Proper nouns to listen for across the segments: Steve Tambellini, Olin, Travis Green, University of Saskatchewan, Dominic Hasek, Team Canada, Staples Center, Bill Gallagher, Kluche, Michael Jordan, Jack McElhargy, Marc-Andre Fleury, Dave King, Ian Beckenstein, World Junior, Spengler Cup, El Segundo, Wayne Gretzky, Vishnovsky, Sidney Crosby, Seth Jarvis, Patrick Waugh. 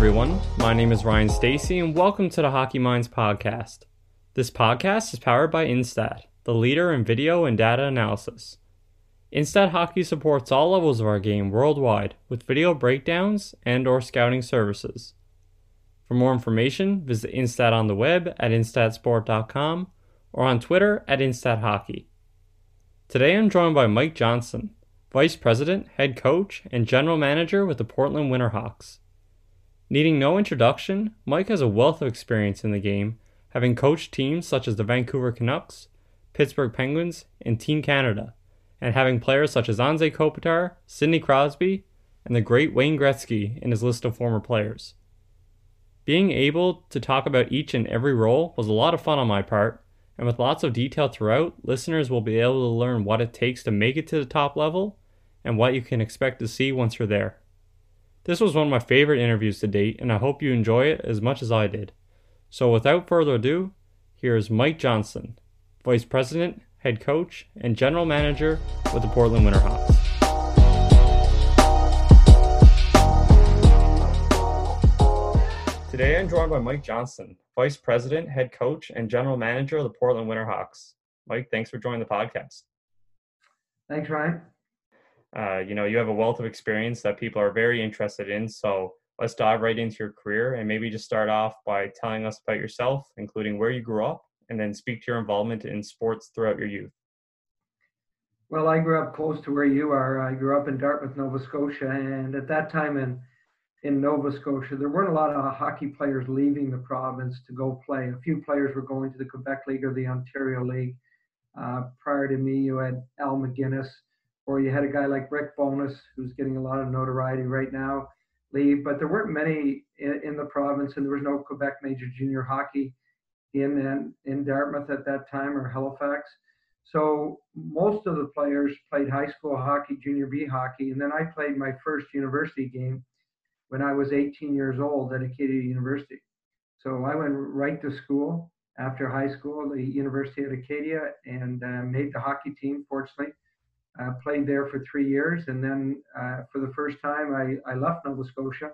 everyone. My name is Ryan Stacey, and welcome to the Hockey Minds podcast. This podcast is powered by Instat, the leader in video and data analysis. Instat Hockey supports all levels of our game worldwide with video breakdowns and/or scouting services. For more information, visit Instat on the web at instatsport.com or on Twitter at InstatHockey. Today I'm joined by Mike Johnson, Vice President, Head Coach, and General Manager with the Portland Winterhawks. Needing no introduction, Mike has a wealth of experience in the game, having coached teams such as the Vancouver Canucks, Pittsburgh Penguins, and Team Canada, and having players such as Anze Kopitar, Sidney Crosby, and the great Wayne Gretzky in his list of former players. Being able to talk about each and every role was a lot of fun on my part, and with lots of detail throughout, listeners will be able to learn what it takes to make it to the top level and what you can expect to see once you're there. This was one of my favorite interviews to date, and I hope you enjoy it as much as I did. So without further ado, here is Mike Johnson, Vice President, Head Coach, and General Manager with the Portland Winterhawks. Today I'm joined by Mike Johnson, Vice President, Head Coach, and General Manager of the Portland Winterhawks. Mike, thanks for joining the podcast. Thanks, Ryan. You have a wealth of experience that people are very interested in, so let's dive right into your career and maybe just start off by telling us about yourself, including where you grew up, and then speak to your involvement in sports throughout your youth. Well, I grew up close to where you are. I grew up in Dartmouth, Nova Scotia, and at that time in Nova Scotia, there weren't a lot of hockey players leaving the province to go play. A few players were going to the Quebec League or the Ontario League. Prior to me, you had Al McGuinness, or you had a guy like Rick Bowness, who's getting a lot of notoriety right now, leave. But there weren't many in the province, and there was no Quebec major junior hockey in Dartmouth at that time, or Halifax. So most of the players played high school hockey, junior B hockey, and then I played my first university game when I was 18 years old at Acadia University. So I went right to school after high school, the University of Acadia, and made the hockey team, fortunately. Played there for 3 years, and then for the first time I left Nova Scotia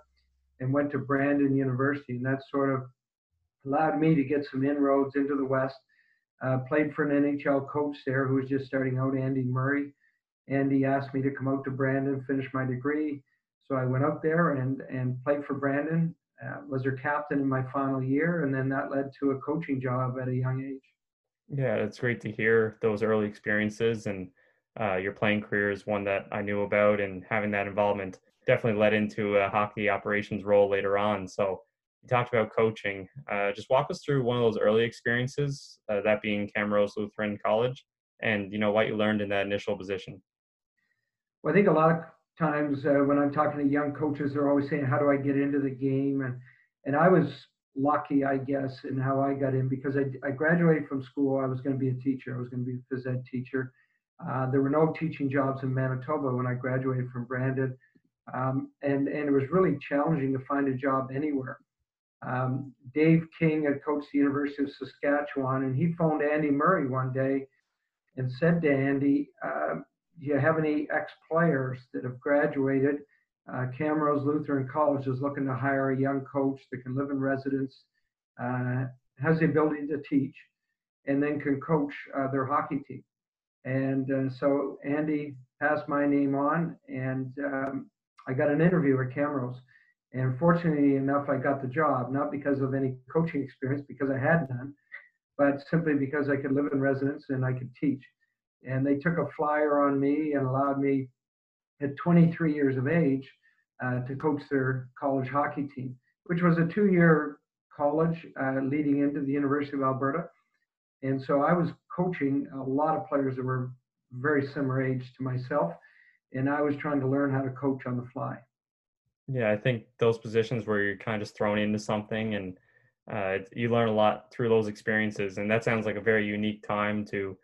and went to Brandon University, and that sort of allowed me to get some inroads into the West. Played for an NHL coach there who was just starting out, Andy Murray. Andy asked me to come out to Brandon, finish my degree, so I went out there and played for Brandon, was their captain in my final year, and then that led to a coaching job at a young age. Yeah, it's great to hear those early experiences, and your playing career is one that I knew about, and having that involvement definitely led into a hockey operations role later on. So you talked about coaching. Just walk us through one of those early experiences, that being Camrose Lutheran College, and what you learned in that initial position. Well, I think a lot of times when I'm talking to young coaches, they're always saying, how do I get into the game? And I was lucky, I guess, in how I got in, because I graduated from school. I was going to be a teacher. I was going to be a phys ed teacher. There were no teaching jobs in Manitoba when I graduated from Brandon, and it was really challenging to find a job anywhere. Dave King had coached the University of Saskatchewan, and he phoned Andy Murray one day and said to Andy, do you have any ex-players that have graduated? Camrose Lutheran College is looking to hire a young coach that can live in residence, has the ability to teach, and then can coach their hockey team. And so Andy passed my name on, and I got an interview at Camrose. And fortunately enough, I got the job, not because of any coaching experience, because I had none, but simply because I could live in residence and I could teach. And they took a flyer on me and allowed me at 23 years of age to coach their college hockey team, which was a 2-year college leading into the University of Alberta. And so I was coaching a lot of players that were very similar age to myself, and I was trying to learn how to coach on the fly. Yeah, I think those positions where you're kind of just thrown into something, and you learn a lot through those experiences, and that sounds like a very unique time to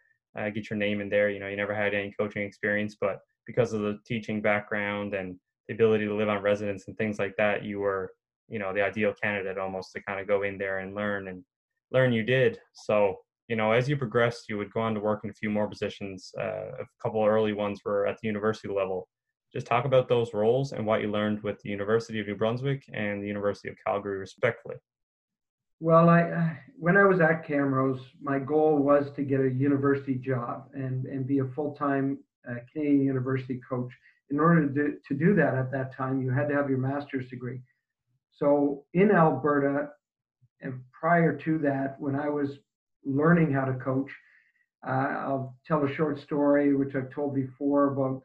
get your name in there. You never had any coaching experience, but because of the teaching background and the ability to live on residence and things like that, you were, the ideal candidate almost to kind of go in there and learn you did. So, as you progressed, you would go on to work in a few more positions. A couple early ones were at the university level. Just talk about those roles and what you learned with the University of New Brunswick and the University of Calgary, respectfully. Well, when I was at Camrose, my goal was to get a university job and be a full-time Canadian university coach. In order to do that at that time, you had to have your master's degree. So in Alberta, and prior to that, when I was learning how to coach, I'll tell a short story, which I've told before, about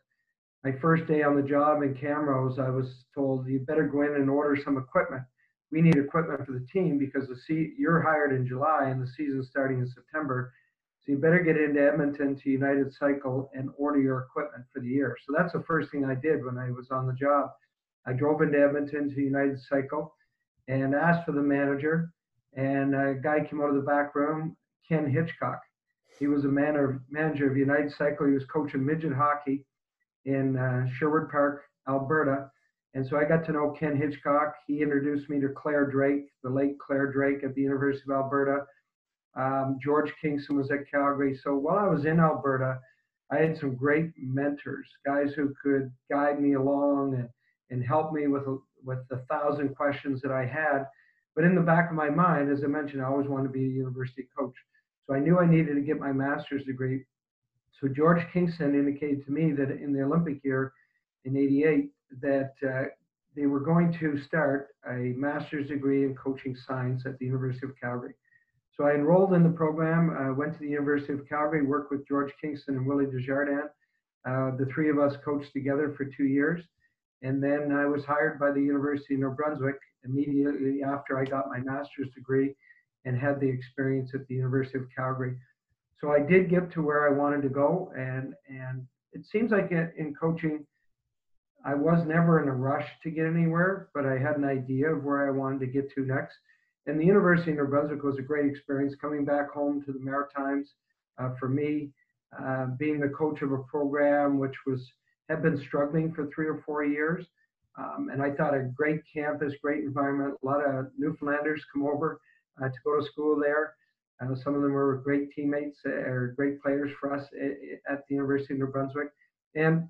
my first day on the job in Camrose. I was told, you better go in and order some equipment. We need equipment for the team because you're hired in July and the season's starting in September. So you better get into Edmonton to United Cycle and order your equipment for the year. So that's the first thing I did when I was on the job. I drove into Edmonton to United Cycle and asked for the manager. And a guy came out of the back room, Ken Hitchcock. He was a manager of United Cycle. He was coaching midget hockey in Sherwood Park, Alberta. And so I got to know Ken Hitchcock. He introduced me to Claire Drake, the late Claire Drake at the University of Alberta. George Kingston was at Calgary. So while I was in Alberta, I had some great mentors, guys who could guide me along and help me with the 1,000 questions that I had. But in the back of my mind, as I mentioned, I always wanted to be a university coach. So I knew I needed to get my master's degree. So George Kingston indicated to me that in the Olympic year in '88, that they were going to start a master's degree in coaching science at the University of Calgary. So I enrolled in the program, went to the University of Calgary, worked with George Kingston and Willie Desjardins. The three of us coached together for 2 years. And then I was hired by the University of New Brunswick immediately after I got my master's degree and had the experience at the University of Calgary. So I did get to where I wanted to go. And it seems like in coaching, I was never in a rush to get anywhere, but I had an idea of where I wanted to get to next. And the University of New Brunswick was a great experience. Coming back home to the Maritimes, for me, being the coach of a program which had been struggling for 3 or 4 years. And I thought a great campus, great environment, a lot of Newfoundlanders come over to go to school there. Some of them were great teammates or great players for us at the University of New Brunswick. And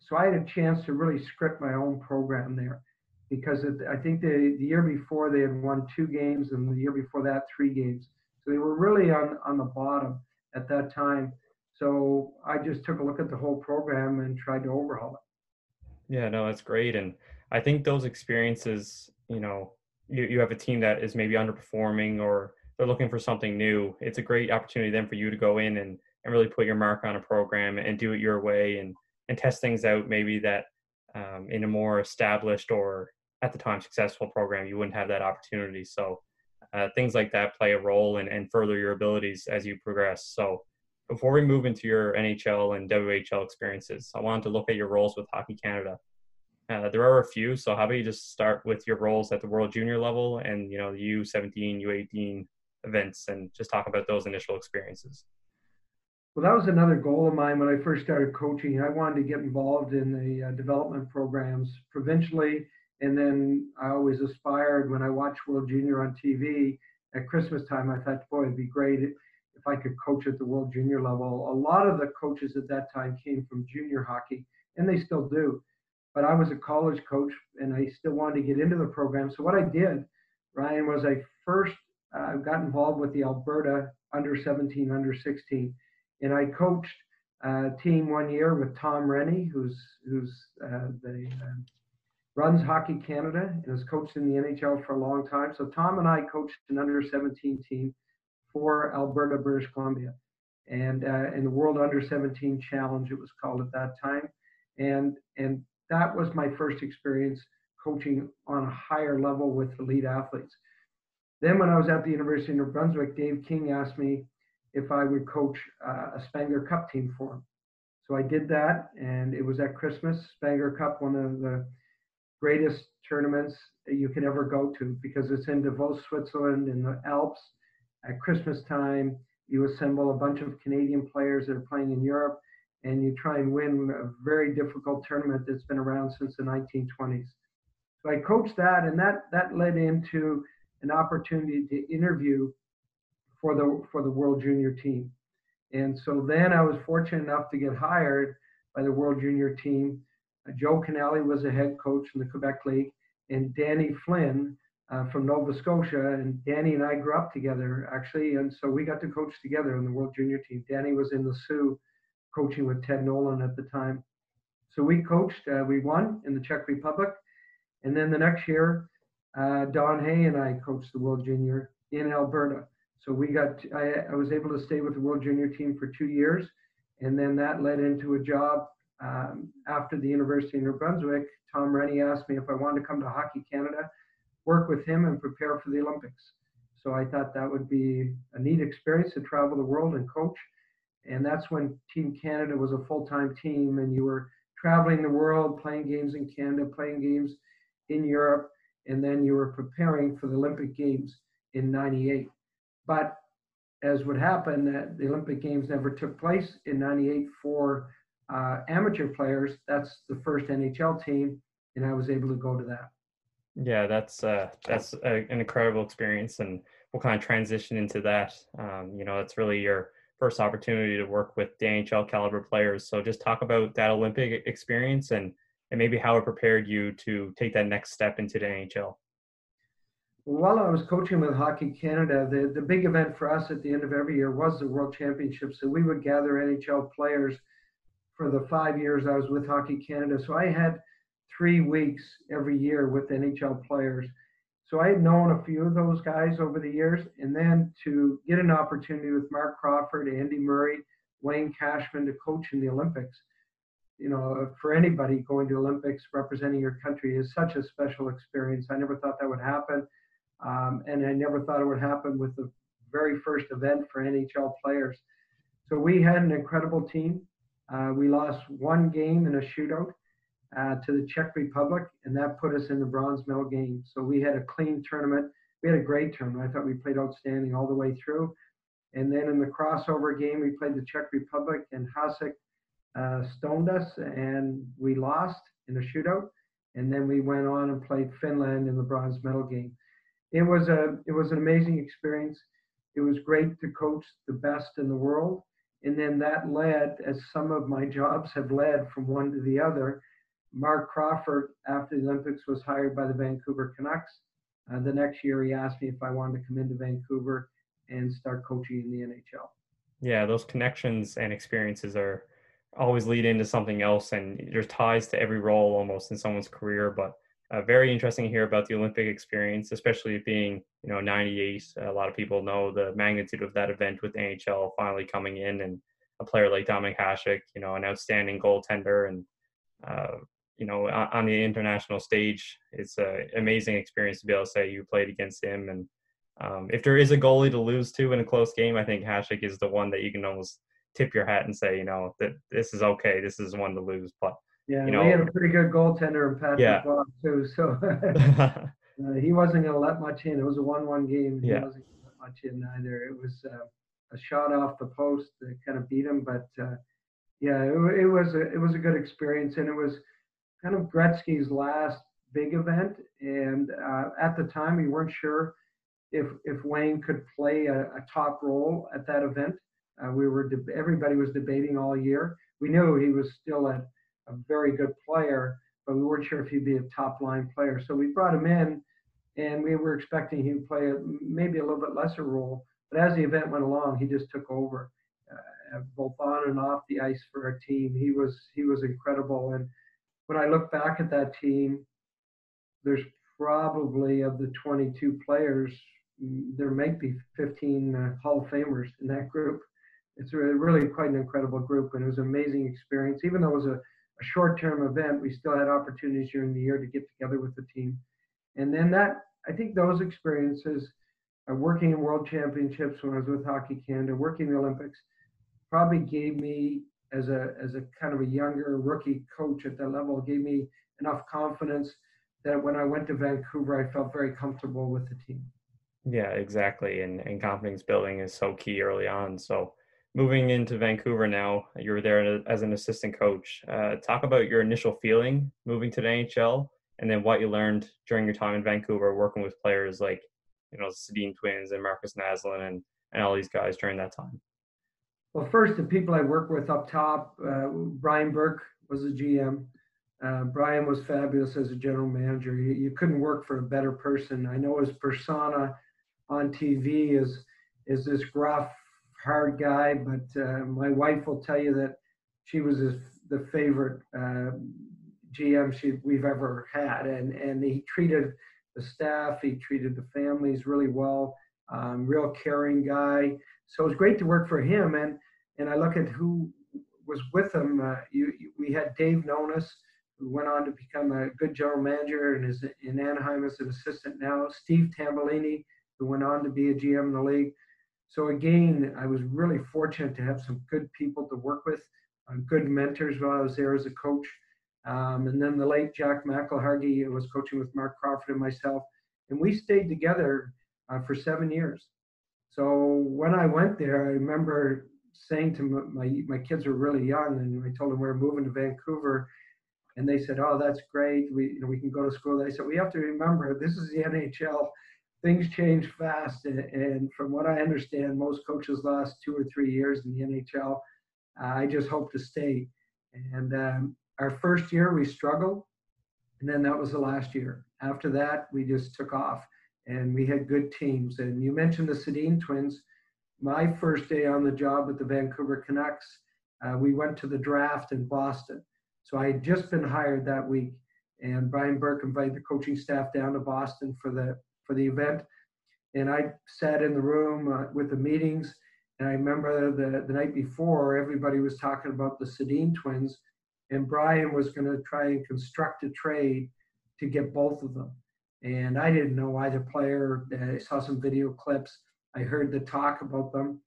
so I had a chance to really script my own program there, because I think the year before they had won 2 games and the year before that 3 games. So they were really on the bottom at that time. So I just took a look at the whole program and tried to overhaul it. Yeah, no, that's great. And I think those experiences, you know, you have a team that is maybe underperforming or they're looking for something new. It's a great opportunity then for you to go in and really put your mark on a program and do it your way and test things out maybe that in a more established or at the time successful program, you wouldn't have that opportunity. So things like that play a role and further your abilities as you progress. So before we move into your NHL and WHL experiences, I wanted to look at your roles with Hockey Canada. There are a few, so how about you just start with your roles at the World Junior level and, you know, the U17, U18 events, and just talk about those initial experiences. Well, that was another goal of mine when I first started coaching. I wanted to get involved in the development programs provincially, and then I always aspired when I watched World Junior on TV at Christmas time. I thought, boy, it'd be great if I could coach at the World Junior level. A lot of the coaches at that time came from junior hockey, and they still do. But I was a college coach, and I still wanted to get into the program. So what I did, Ryan, was I first got involved with the Alberta under-17, under-16. And I coached a team 1 year with Tom Rennie, who runs Hockey Canada and has coached in the NHL for a long time. So Tom and I coached an under-17 team for Alberta, British Columbia, and in the World Under-17 Challenge, it was called at that time. And that was my first experience coaching on a higher level with elite athletes. Then when I was at the University of New Brunswick, Dave King asked me if I would coach a Spengler Cup team for him. So I did that, and it was at Christmas. Spengler Cup, one of the greatest tournaments that you can ever go to, because it's in Davos, Switzerland, in the Alps. At Christmas time, you assemble a bunch of Canadian players that are playing in Europe, and you try and win a very difficult tournament that's been around since the 1920s. So I coached that, and that led into an opportunity to interview for the World Junior team. And so then I was fortunate enough to get hired by the World Junior team Joe Canale was the head coach in the Quebec League, and Danny Flynn from Nova Scotia. And Danny and I grew up together, actually, and so we got to coach together on the World Junior team. Danny was in the Sioux coaching with Ted Nolan at the time. So we coached, we won in the Czech Republic. And then the next year, Don Hay and I coached the World Junior in Alberta. So we got, I was able to stay with the World Junior team for 2 years. And then that led into a job after the University of New Brunswick. Tom Rennie asked me if I wanted to come to Hockey Canada, work with him and prepare for the Olympics. So I thought that would be a neat experience to travel the world and coach. And that's when Team Canada was a full-time team, and you were traveling the world, playing games in Canada, playing games in Europe, and then you were preparing for the Olympic Games in '98. But as would happen, the Olympic Games never took place in '98 for amateur players. That's the first NHL team, and I was able to go to that. Yeah, that's an incredible experience, and we'll kind of transition into that. You know, it's really your first opportunity to work with the NHL caliber players. So just talk about that Olympic experience and maybe how it prepared you to take that next step into the NHL. While I was coaching with Hockey Canada, the big event for us at the end of every year was the World Championships. So we would gather NHL players for the 5 years I was with Hockey Canada. So I had 3 weeks every year with NHL players. So I had known a few of those guys over the years. And then to get an opportunity with Mark Crawford, Andy Murray, Wayne Cashman to coach in the Olympics. You know, for anybody going to Olympics, representing your country is such a special experience. I never thought that would happen. And I never thought it would happen with the very first event for NHL players. So we had an incredible team. We lost one game in a shootout to the Czech Republic, and that put us in the bronze medal game. So we had a clean tournament. We had a great tournament. I thought we played outstanding all the way through. And then in the crossover game, we played the Czech Republic, and Hasek stoned us, and we lost in a shootout. And then we went on and played Finland in the bronze medal game. It was an amazing experience. It was great to coach the best in the world. And then that led, as some of my jobs have led from one to the other, Mark Crawford, after the Olympics, was hired by the Vancouver Canucks. The next year, he asked me if I wanted to come into Vancouver and start coaching in the NHL. Yeah, those connections and experiences are always lead into something else, and there's ties to every role almost in someone's career, but very interesting to hear about the Olympic experience, especially it being, you know, 98. A lot of people know the magnitude of that event with NHL finally coming in, and a player like Dominic Hasek, you know, an outstanding goaltender, and, you know, on the international stage, it's an amazing experience to be able to say you played against him. And if there is a goalie to lose to in a close game, I think Hasek is the one that you can almost tip your hat and say, you know, that this is okay. This is one to lose. But yeah, you know, we had a pretty good goaltender in Patrick Waugh too. So he wasn't going to let much in. It was a 1-1 game. He wasn't going to let much in either. It was a shot off the post that kind of beat him. But yeah, it was a good experience, and it was kind of Gretzky's last big event. And at the time, we weren't sure if Wayne could play a top role at that event. Everybody was debating all year. We knew he was still a very good player, but we weren't sure if he'd be a top line player. So we brought him in, and we were expecting he'd play maybe a little bit lesser role. But as the event went along, he just took over both on and off the ice for our team. He was incredible. And when I look back at that team, there's probably, of the 22 players, there might be 15 Hall of Famers in that group. It's really quite an incredible group, and it was an amazing experience. Even though it was a short-term event, we still had opportunities during the year to get together with the team. And then I think those experiences, working in World Championships when I was with Hockey Canada, working in the Olympics, probably gave me, as a kind of a younger rookie coach at that level, gave me enough confidence that when I went to Vancouver, I felt very comfortable with the team. Yeah, exactly. And confidence building is so key early on. So moving into Vancouver now, you were there as an assistant coach. Talk about your initial feeling moving to the NHL, and then what you learned during your time in Vancouver working with players like, you know, Sedin twins and Marcus Naslund and all these guys during that time. Well, first, the people I work with up top, Brian Burke was the GM. Brian was fabulous as a general manager. You couldn't work for a better person. I know his persona on TV is this gruff, hard guy, but my wife will tell you that she was the favorite GM we've ever had, and he treated the staff, he treated the families really well, real caring guy. So it was great to work for him, and I look at who was with him. We had Dave Nonis, who went on to become a good general manager and is in Anaheim as an assistant now, Steve Tambellini, who went on to be a GM in the league. So again, I was really fortunate to have some good people to work with, good mentors while I was there as a coach. And then the late Jack McElhargy was coaching with Mark Crawford and myself, and we stayed together for 7 years. So when I went there, I remember saying to my kids were really young, and I told them we're moving to Vancouver, and they said, "Oh, that's great. We can go to school." And I said, "We have to remember this is the NHL. Things change fast, and from what I understand, most coaches last 2 or 3 years in the NHL. I just hope to stay." And our first year, we struggled, and then that was the last year. After that, we just took off, and we had good teams. And you mentioned the Sedin twins. My first day on the job at the Vancouver Canucks, we went to the draft in Boston. So I had just been hired that week, and Brian Burke invited the coaching staff down to Boston for the event, and I sat in the room with the meetings, and I remember the night before everybody was talking about the Sedin twins, and Brian was going to try and construct a trade to get both of them, and I didn't know either player. I saw some video clips, I heard the talk about them,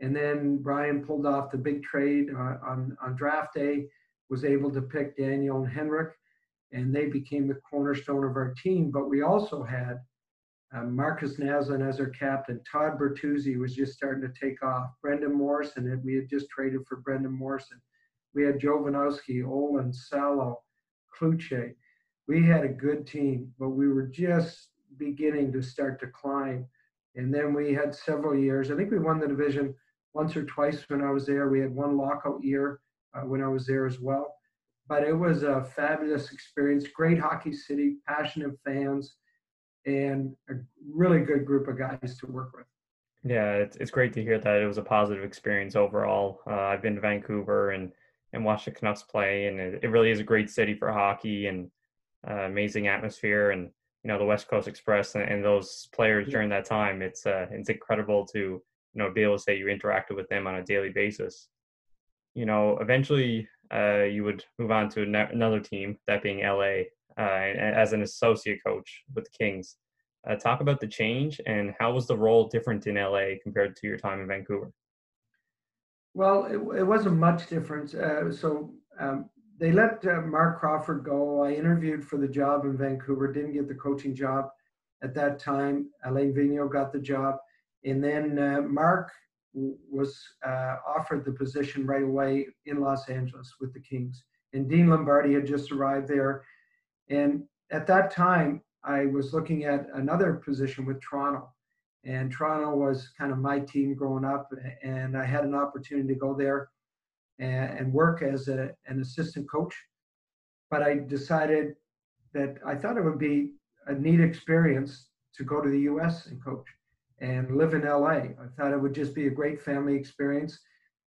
and then Brian pulled off the big trade on draft day, was able to pick Daniel and Henrik, and they became the cornerstone of our team. But we also had Marcus Naslund as our captain. Todd Bertuzzi was just starting to take off. Brendan Morrison, and we had just traded for Brendan Morrison. We had Jovanovski, Olin, Salo, Kluche. We had a good team, but we were just beginning to start to climb. And then we had several years. I think we won the division once or twice when I was there. We had one lockout year when I was there as well. But it was a fabulous experience. Great hockey city, passionate fans, and a really good group of guys to work with. Yeah, it's great to hear that it was a positive experience overall. I've been to Vancouver and watched the Canucks play, and it really is a great city for hockey, and amazing atmosphere, and you know the West Coast Express and those players during that time. It's incredible to be able to say you interacted with them on a daily basis. Eventually you would move on to another team, that being LA. As an associate coach with the Kings. Talk about the change and how was the role different in LA compared to your time in Vancouver? Well, it wasn't much difference. They let Mark Crawford go. I interviewed for the job in Vancouver, didn't get the coaching job at that time. Alain Vigneault got the job. And then Mark was offered the position right away in Los Angeles with the Kings. And Dean Lombardi had just arrived there. And at that time, I was looking at another position with Toronto. And Toronto was kind of my team growing up. And I had an opportunity to go there and work as an assistant coach. But I decided that I thought it would be a neat experience to go to the U.S. and coach and live in L.A. I thought it would just be a great family experience.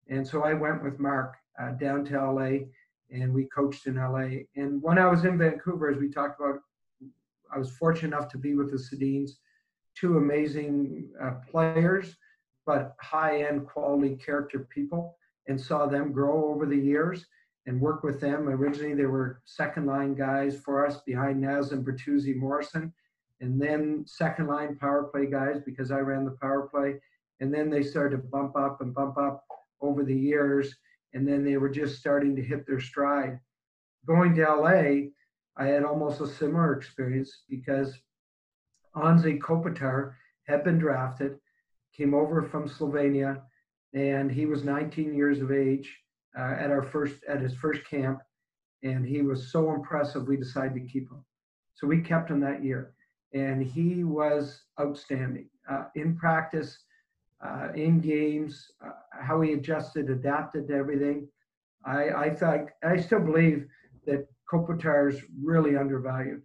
And so I went with Mark down to L.A., and we coached in LA. And when I was in Vancouver, as we talked about, I was fortunate enough to be with the Sedins, two amazing players, but high-end quality character people, and saw them grow over the years and work with them. Originally, they were second-line guys for us behind Naslund, Bertuzzi, Morrison, and then second-line power play guys because I ran the power play. And then they started to bump up over the years, and then they were just starting to hit their stride. Going to LA, I had almost a similar experience because Anze Kopitar had been drafted, came over from Slovenia, and he was 19 years of age at his first camp, and he was so impressive we decided to keep him. So we kept him that year, and he was outstanding in practice. In games, how he adjusted, adapted to everything. I still believe that Kopitar's really undervalued.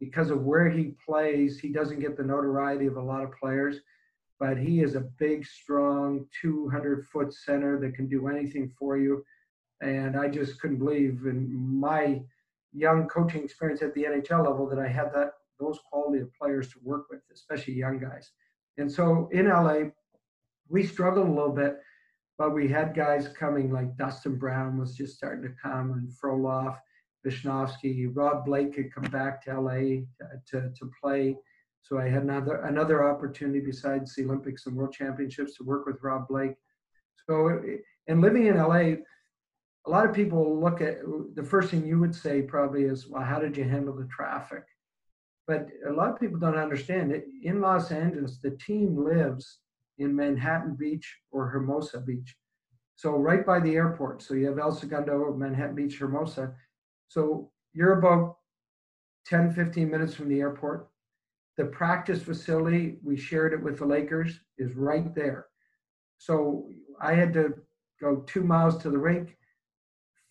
Because of where he plays, he doesn't get the notoriety of a lot of players, but he is a big, strong, 200-foot center that can do anything for you. And I just couldn't believe in my young coaching experience at the NHL level that I had those quality of players to work with, especially young guys. And so in LA, we struggled a little bit, but we had guys coming like Dustin Brown was just starting to come, and Frolov, Vishnovsky, Rob Blake had come back to LA to play. So I had another opportunity besides the Olympics and World Championships to work with Rob Blake. So, and living in LA, a lot of people look at, the first thing you would say probably is, well, how did you handle the traffic? But a lot of people don't understand it. In Los Angeles, the team lives in Manhattan Beach or Hermosa Beach. So right by the airport. So you have El Segundo, Manhattan Beach, Hermosa. So you're about 10, 15 minutes from the airport. The practice facility, we shared it with the Lakers, is right there. So I had to go 2 miles to the rink,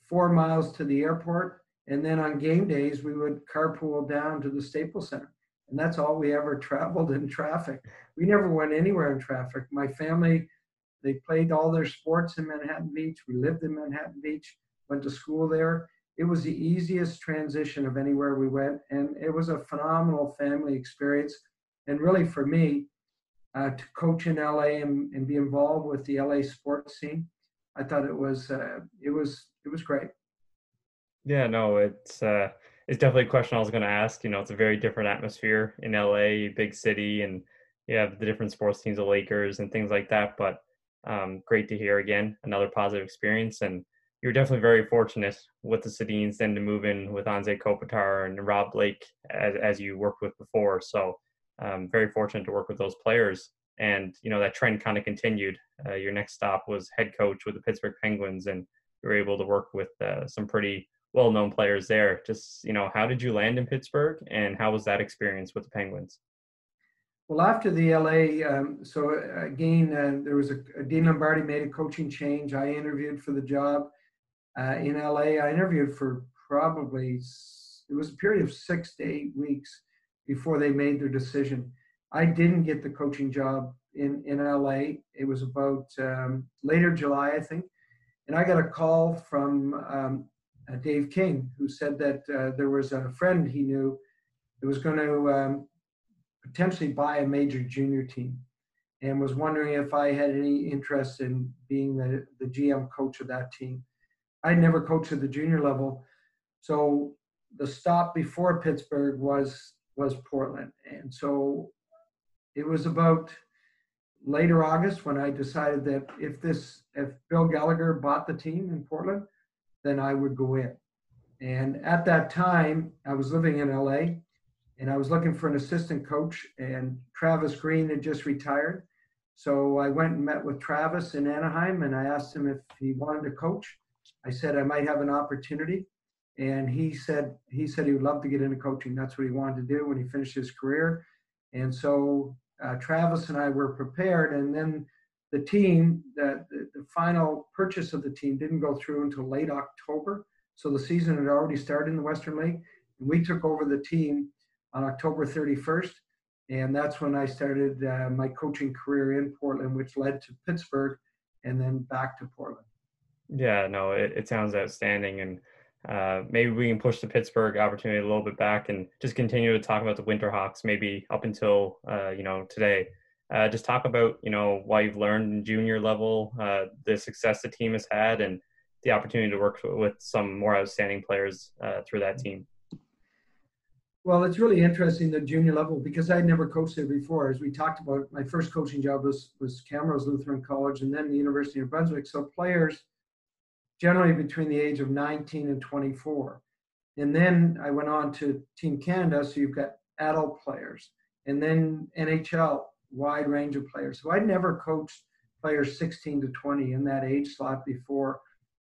4 miles to the airport, and then on game days, we would carpool down to the Staples Center. And that's all we ever traveled in traffic. We never went anywhere in traffic. My family, they played all their sports in Manhattan Beach. We lived in Manhattan Beach, went to school there. It was the easiest transition of anywhere we went. And it was a phenomenal family experience. And really for me, to coach in LA and be involved with the LA sports scene, I thought it was great. Yeah, no, it's definitely a question I was going to ask. You know, it's a very different atmosphere in LA, big city, and you have the different sports teams, the Lakers and things like that. But great to hear again, another positive experience. And you're definitely very fortunate with the Sedins then to move in with Anze Kopitar and Rob Blake as you worked with before. So very fortunate to work with those players. And, you know, that trend kind of continued. Your next stop was head coach with the Pittsburgh Penguins, and you were able to work with some pretty well-known players there. Just, you know, how did you land in Pittsburgh, and how was that experience with the Penguins? Well, after the LA, so again, there was Dean Lombardi made a coaching change. I interviewed for the job in LA. I interviewed for probably, it was a period of 6 to 8 weeks before they made their decision. I didn't get the coaching job in LA. It was about later July, I think. And I got a call from Dave King, who said that there was a friend he knew that was going to potentially buy a major junior team, and was wondering if I had any interest in being the GM coach of that team. I'd never coached at the junior level, so the stop before Pittsburgh was Portland. And so it was about later August when I decided that if Bill Gallagher bought the team in Portland, then I would go in. And at that time, I was living in LA, and I was looking for an assistant coach, and Travis Green had just retired. So I went and met with Travis in Anaheim, and I asked him if he wanted to coach. I said I might have an opportunity, and he said he would love to get into coaching. That's what he wanted to do when he finished his career. And so Travis and I were prepared, and then the team, the final purchase of the team didn't go through until late October. So the season had already started in the Western League, and we took over the team on October 31st. And that's when I started my coaching career in Portland, which led to Pittsburgh and then back to Portland. Yeah, no, it sounds outstanding. And maybe we can push the Pittsburgh opportunity a little bit back and just continue to talk about the Winterhawks, maybe up until, you know, today. Just talk about, you know, why you've learned in junior level, the success the team has had, and the opportunity to work with some more outstanding players through that team. Well, it's really interesting, the junior level, because I'd never coached there before. As we talked about, my first coaching job was Camrose Lutheran College and then the University of New Brunswick. So players generally between the age of 19 and 24. And then I went on to Team Canada, so you've got adult players, and then NHL, wide range of players. So I'd never coached players 16 to 20 in that age slot before.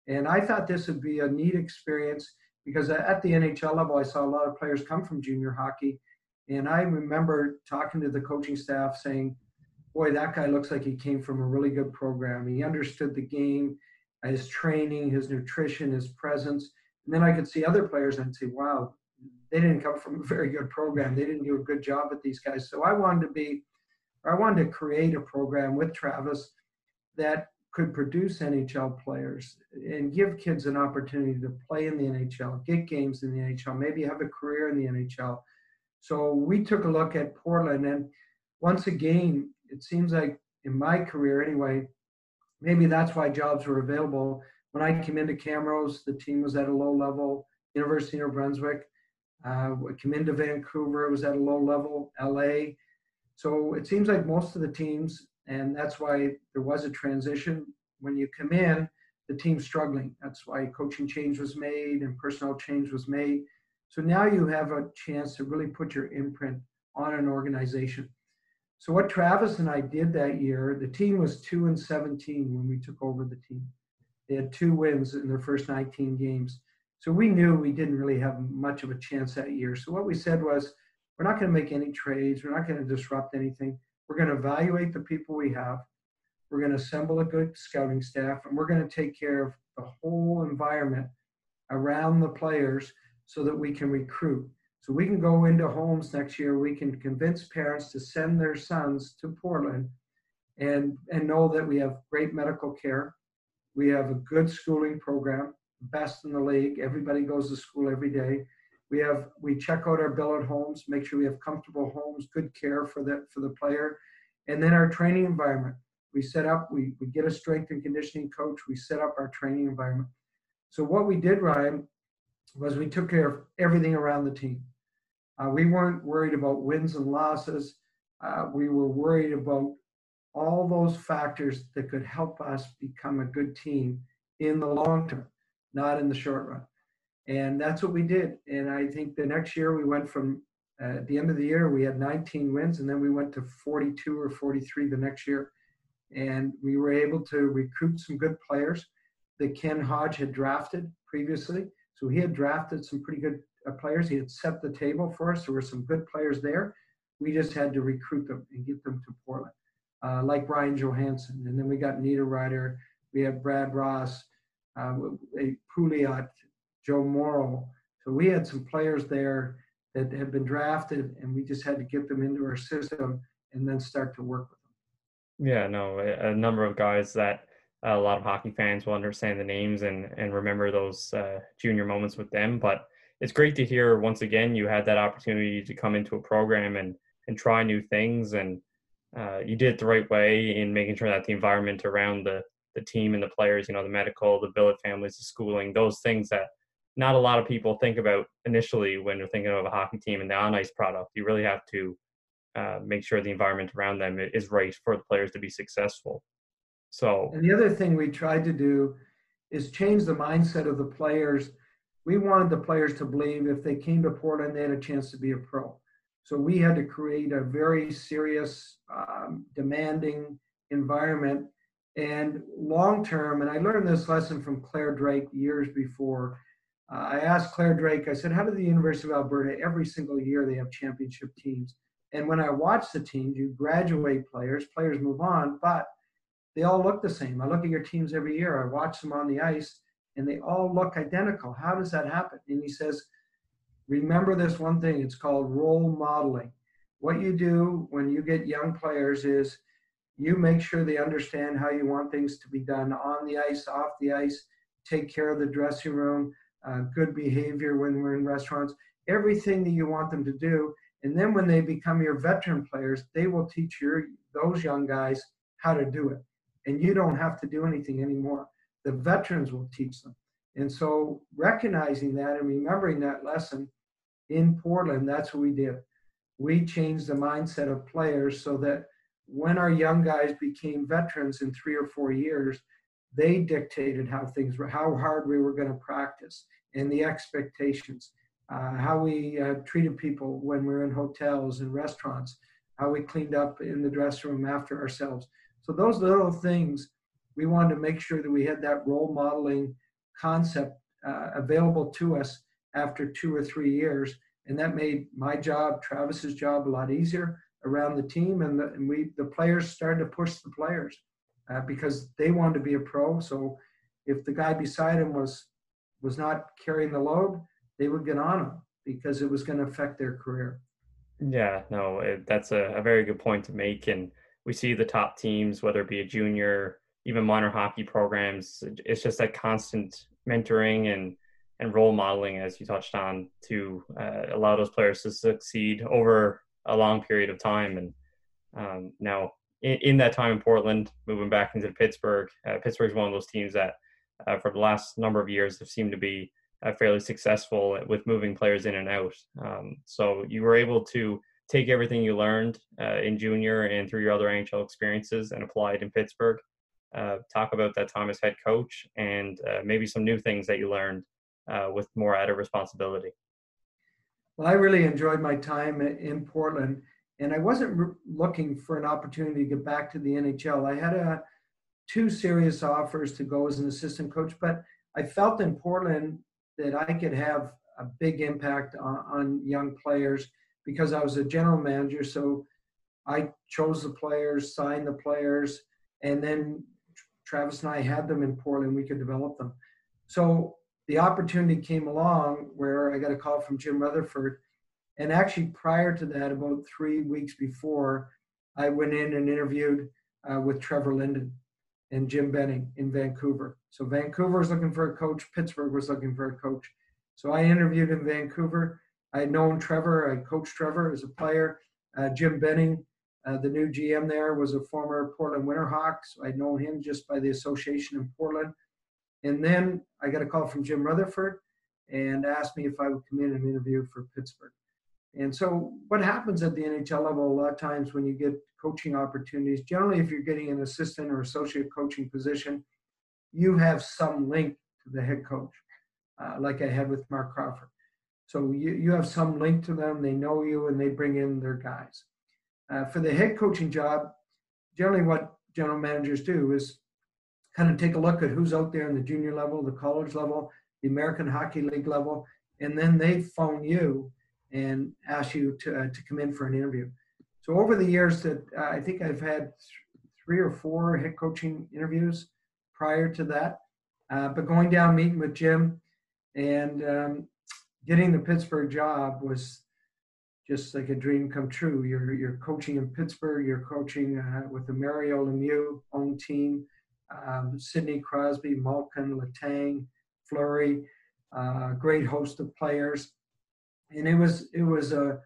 And I thought this would be a neat experience, because at the NHL level, I saw a lot of players come from junior hockey. And I remember talking to the coaching staff saying, boy, that guy looks like he came from a really good program. He understood the game, his training, his nutrition, his presence. And then I could see other players and say, wow, they didn't come from a very good program. They didn't do a good job with these guys. So I wanted to create a program with Travis that could produce NHL players and give kids an opportunity to play in the NHL, get games in the NHL, maybe have a career in the NHL. So we took a look at Portland, and once again, it seems like in my career anyway, maybe that's why jobs were available. When I came into Camrose, the team was at a low level. University of New Brunswick, I came into Vancouver, it was at a low level, LA. So it seems like most of the teams, and that's why there was a transition. When you come in, the team's struggling. That's why coaching change was made and personnel change was made. So now you have a chance to really put your imprint on an organization. So what Travis and I did that year, the team was 2-17 when we took over the team. They had 2 wins in their first 19 games. So we knew we didn't really have much of a chance that year. So what we said was, we're not going to make any trades. We're not going to disrupt anything. We're going to evaluate the people we have. We're going to assemble a good scouting staff, and we're going to take care of the whole environment around the players so that we can recruit. So we can go into homes next year. We can convince parents to send their sons to Portland and know that we have great medical care. We have a good schooling program, best in the league. Everybody goes to school every day. We check out our billet homes, make sure we have comfortable homes, good care for the player. And then our training environment. We get a strength and conditioning coach. We set up our training environment. So what we did, Ryan, was we took care of everything around the team. We weren't worried about wins and losses. We were worried about all those factors that could help us become a good team in the long term, not in the short run. And that's what we did. And I think the next year we went from, at the end of the year, we had 19 wins, and then we went to 42 or 43 the next year. And we were able to recruit some good players that Ken Hodge had drafted previously. So he had drafted some pretty good players. He had set the table for us. There were some good players there. We just had to recruit them and get them to Portland, like Ryan Johansson. And then we got Niederreiter. We had Brad Ross, Pouliot, Joe Morrow. So we had some players there that had been drafted, and we just had to get them into our system and then start to work with them. Yeah, no, a number of guys that a lot of hockey fans will understand the names and remember those junior moments with them. But it's great to hear, once again, you had that opportunity to come into a program and try new things. And you did it the right way in making sure that the environment around the team and the players, you know, the medical, the billet families, the schooling, those things that not a lot of people think about initially when they're thinking of a hockey team and the on-ice product. You really have to make sure the environment around them is right for the players to be successful. So, and the other thing we tried to do is change the mindset of the players. We wanted the players to believe if they came to Portland, they had a chance to be a pro. So we had to create a very serious, demanding environment. And long-term, and I learned this lesson from Claire Drake years before, I asked Claire Drake, I said, how did the University of Alberta, every single year they have championship teams? And when I watch the teams, you graduate players, players move on, but they all look the same. I look at your teams every year. I watch them on the ice, and they all look identical. How does that happen? And he says, remember this one thing. It's called role modeling. What you do when you get young players is you make sure they understand how you want things to be done on the ice, off the ice, take care of the dressing room, good behavior when we're in restaurants, everything that you want them to do. And then when they become your veteran players, they will teach those young guys how to do it. And you don't have to do anything anymore. The veterans will teach them. And so recognizing that and remembering that lesson in Portland, that's what we did. We changed the mindset of players so that when our young guys became veterans in 3 or 4 years, they dictated how things were, how hard we were going to practice, and the expectations, how we treated people when we were in hotels and restaurants, how we cleaned up in the dressing room after ourselves. So those little things, we wanted to make sure that we had that role modeling concept available to us after 2 or 3 years. And that made my job, Travis's job, a lot easier around the team. And the players started to push the players because they wanted to be a pro. So if the guy beside him was was not carrying the load, they would get on him because it was going to affect their career. Yeah, no, that's a very good point to make. And we see the top teams, whether it be a junior, even minor hockey programs, it's just that constant mentoring and role modeling, as you touched on, to allow those players to succeed over a long period of time. And now in that time in Portland, moving back into Pittsburgh, Pittsburgh's one of those teams that for the last number of years have seemed to be fairly successful with moving players in and out. So you were able to take everything you learned in junior and through your other NHL experiences and apply it in Pittsburgh. Talk about that time as head coach and maybe some new things that you learned with more added responsibility. Well, I really enjoyed my time in Portland, and I wasn't looking for an opportunity to get back to the NHL. I had two serious offers to go as an assistant coach, but I felt in Portland that I could have a big impact on young players because I was a general manager. So I chose the players, signed the players, and then Travis and I had them in Portland. We could develop them. So the opportunity came along where I got a call from Jim Rutherford. And actually prior to that, about 3 weeks before, I went in and interviewed with Trevor Linden and Jim Benning in Vancouver. So Vancouver was looking for a coach. Pittsburgh was looking for a coach. So I interviewed in Vancouver. I had known Trevor. I coached Trevor as a player. Jim Benning, the new GM there, was a former Portland Winterhawk. So I'd known him just by the association in Portland. And then I got a call from Jim Rutherford and asked me if I would come in and interview for Pittsburgh. And so what happens at the NHL level a lot of times when you get coaching opportunities, generally if you're getting an assistant or associate coaching position, you have some link to the head coach, like I had with Mark Crawford. So you have some link to them, they know you, and they bring in their guys. For the head coaching job, generally what general managers do is kind of take a look at who's out there in the junior level, the college level, the American Hockey League level, and then they phone you and ask you to come in for an interview. So over the years that I think I've had three or four head coaching interviews prior to that, but going down, meeting with Jim and getting the Pittsburgh job was just like a dream come true. You're coaching in Pittsburgh, you're coaching with the Mario Lemieux own team, Sidney Crosby, Malkin, Letang, Fleury, great host of players. And it was a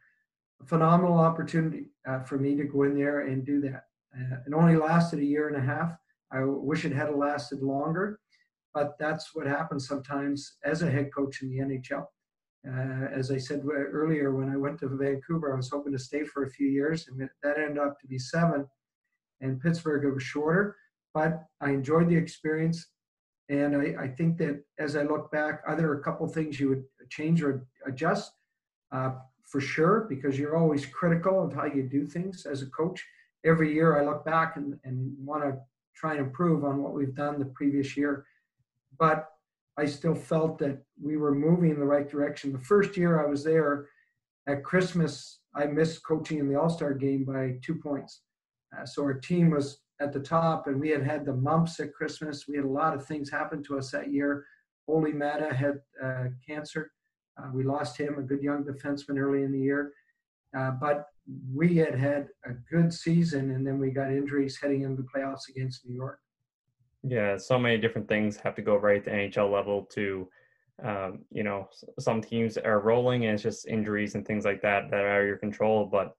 phenomenal opportunity for me to go in there and do that. It only lasted a year and a half. I wish it had lasted longer, but that's what happens sometimes as a head coach in the NHL. As I said earlier, when I went to Vancouver, I was hoping to stay for a few years, and that ended up to be 7. In Pittsburgh, it was shorter, but I enjoyed the experience. And I think that as I look back, are there a couple things you would change or adjust? For sure, because you're always critical of how you do things as a coach. Every year I look back and want to try and improve on what we've done the previous year. But I still felt that we were moving in the right direction. The first year I was there, at Christmas, I missed coaching in the All-Star game by 2 points. So our team was at the top, and we had the mumps at Christmas. We had a lot of things happen to us that year. Ole Matta had cancer. We lost him, a good young defenseman, early in the year. But we had a good season, and then we got injuries heading into the playoffs against New York. Yeah, so many different things have to go right at the NHL level to, some teams are rolling, and it's just injuries and things like that that are out of your control. But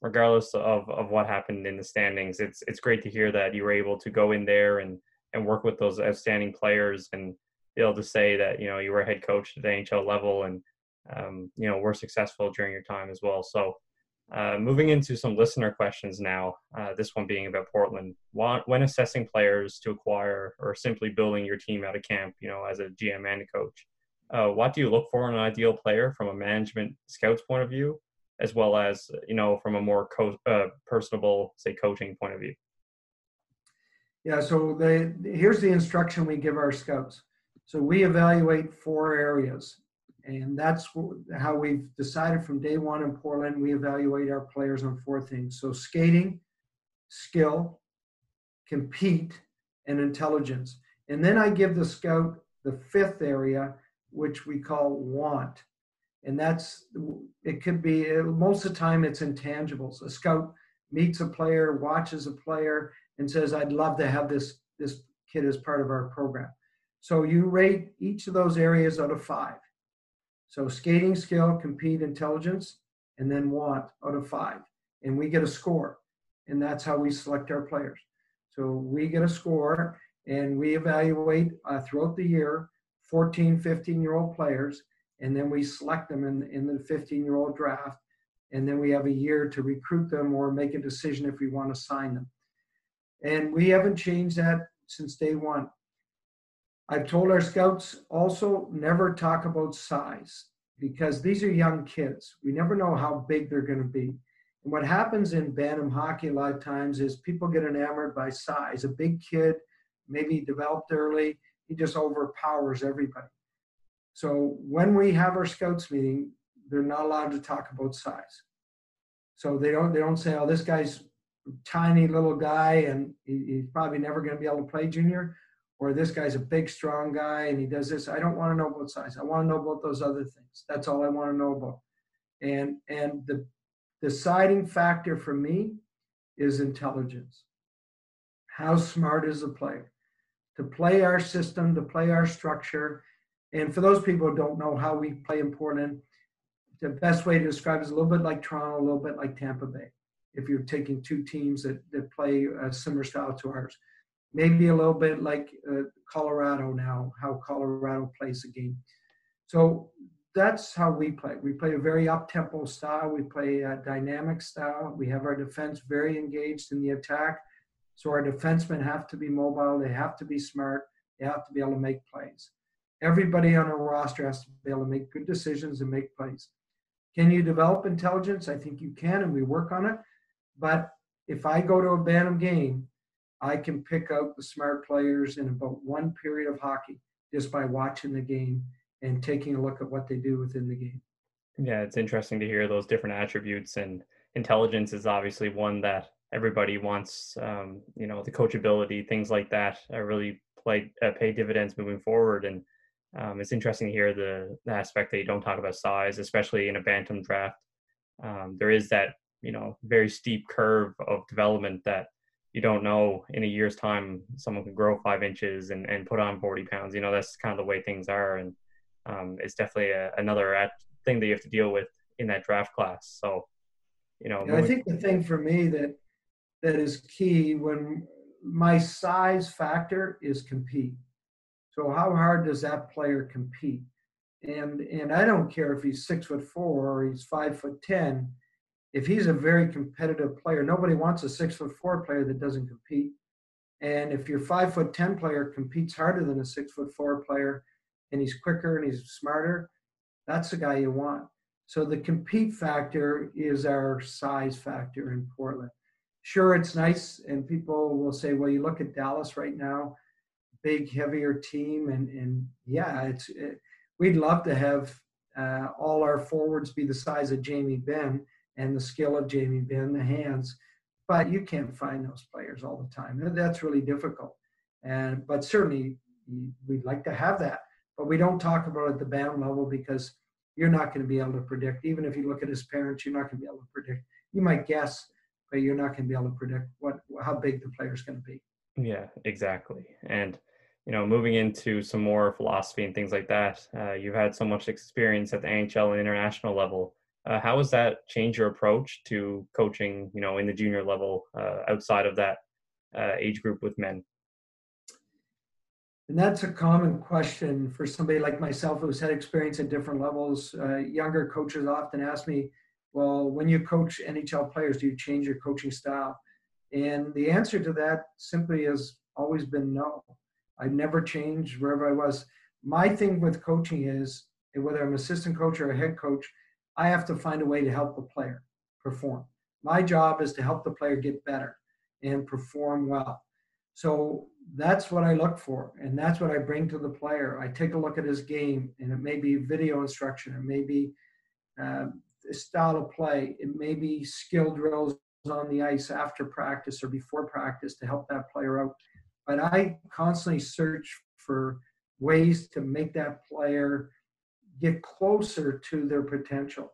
regardless of what happened in the standings, it's great to hear that you were able to go in there and work with those outstanding players and be able to say that, you were a head coach at the NHL level and, were successful during your time as well. So moving into some listener questions now, this one being about Portland. When assessing players to acquire or simply building your team out of camp, as a GM and a coach, what do you look for in an ideal player from a management scout's point of view, as well as, from a more personable, say, coaching point of view? Yeah, so here's the instruction we give our scouts. So we evaluate 4 areas, and that's how we've decided from day one in Portland. We evaluate our players on 4 things. So skating, skill, compete, and intelligence. And then I give the scout the fifth area, which we call want. And that's, it could be, most of the time it's intangibles. A scout meets a player, watches a player, and says, I'd love to have this kid as part of our program. So you rate each of those areas out of 5. So skating, skill, compete, intelligence, and then want out of 5. And we get a score. And that's how we select our players. So we get a score, and we evaluate throughout the year 14, 15-year-old players, and then we select them in the 15-year-old draft, and then we have a year to recruit them or make a decision if we want to sign them. And we haven't changed that since day one. I've told our scouts also never talk about size, because these are young kids. We never know how big they're going to be. And what happens in Bantam hockey a lot of times is people get enamored by size. A big kid, maybe developed early, he just overpowers everybody. So when we have our scouts meeting, they're not allowed to talk about size. So they don't say, oh, this guy's a tiny little guy and he's probably never going to be able to play junior, or this guy's a big, strong guy and he does this. I don't want to know about size. I want to know about those other things. That's all I want to know about. And the deciding factor for me is intelligence. How smart is the player? To play our system, to play our structure. And for those people who don't know how we play in Portland, the best way to describe it is a little bit like Toronto, a little bit like Tampa Bay, if you're taking two teams that play a similar style to ours. Maybe a little bit like Colorado now, how Colorado plays the game. So that's how we play. We play a very up-tempo style. We play a dynamic style. We have our defense very engaged in the attack. So our defensemen have to be mobile. They have to be smart. They have to be able to make plays. Everybody on our roster has to be able to make good decisions and make plays. Can you develop intelligence? I think you can, and we work on it. But if I go to a Bantam game, I can pick out the smart players in about one period of hockey just by watching the game and taking a look at what they do within the game. Yeah, it's interesting to hear those different attributes, and intelligence is obviously one that everybody wants. The coachability, things like that, really pay dividends moving forward. And it's interesting to hear the aspect that you don't talk about size, especially in a Bantam draft. There is that, very steep curve of development that you don't know in a year's time, someone can grow 5 inches and put on 40 pounds. That's kind of the way things are. And it's definitely another thing that you have to deal with in that draft class. So, I think the thing for me that is key when my size factor is compete. So how hard does that player compete? And I don't care if he's 6'4" or he's 5'10". If he's a very competitive player, nobody wants a 6'4" player that doesn't compete. And if your 5'10" player competes harder than a 6'4" player, and he's quicker and he's smarter, that's the guy you want. So the compete factor is our size factor in Portland. Sure, it's nice, and people will say, well, you look at Dallas right now, big, heavier team, and yeah, we'd love to have all our forwards be the size of Jamie Benn and the skill of Jamie Benn, the hands, but you can't find those players all the time. That's really difficult, but certainly we'd like to have that, but we don't talk about it at the Bantam level because you're not going to be able to predict. Even if you look at his parents, you're not going to be able to predict. You might guess, but you're not going to be able to predict how big the player's going to be. Yeah, exactly. And, moving into some more philosophy and things like that, you've had so much experience at the NHL and international level. How has that changed your approach to coaching, in the junior level outside of that age group with men? And that's a common question for somebody like myself who's had experience at different levels. Younger coaches often ask me, well, when you coach NHL players, do you change your coaching style? And the answer to that simply has always been no. I've never changed wherever I was. My thing with coaching is, whether I'm assistant coach or a head coach, I have to find a way to help the player perform. My job is to help the player get better and perform well. So that's what I look for, and that's what I bring to the player. I take a look at his game, and it may be video instruction, it may be style of play, it may be skill drills on the ice after practice or before practice to help that player out. But I constantly search for ways to make that player get closer to their potential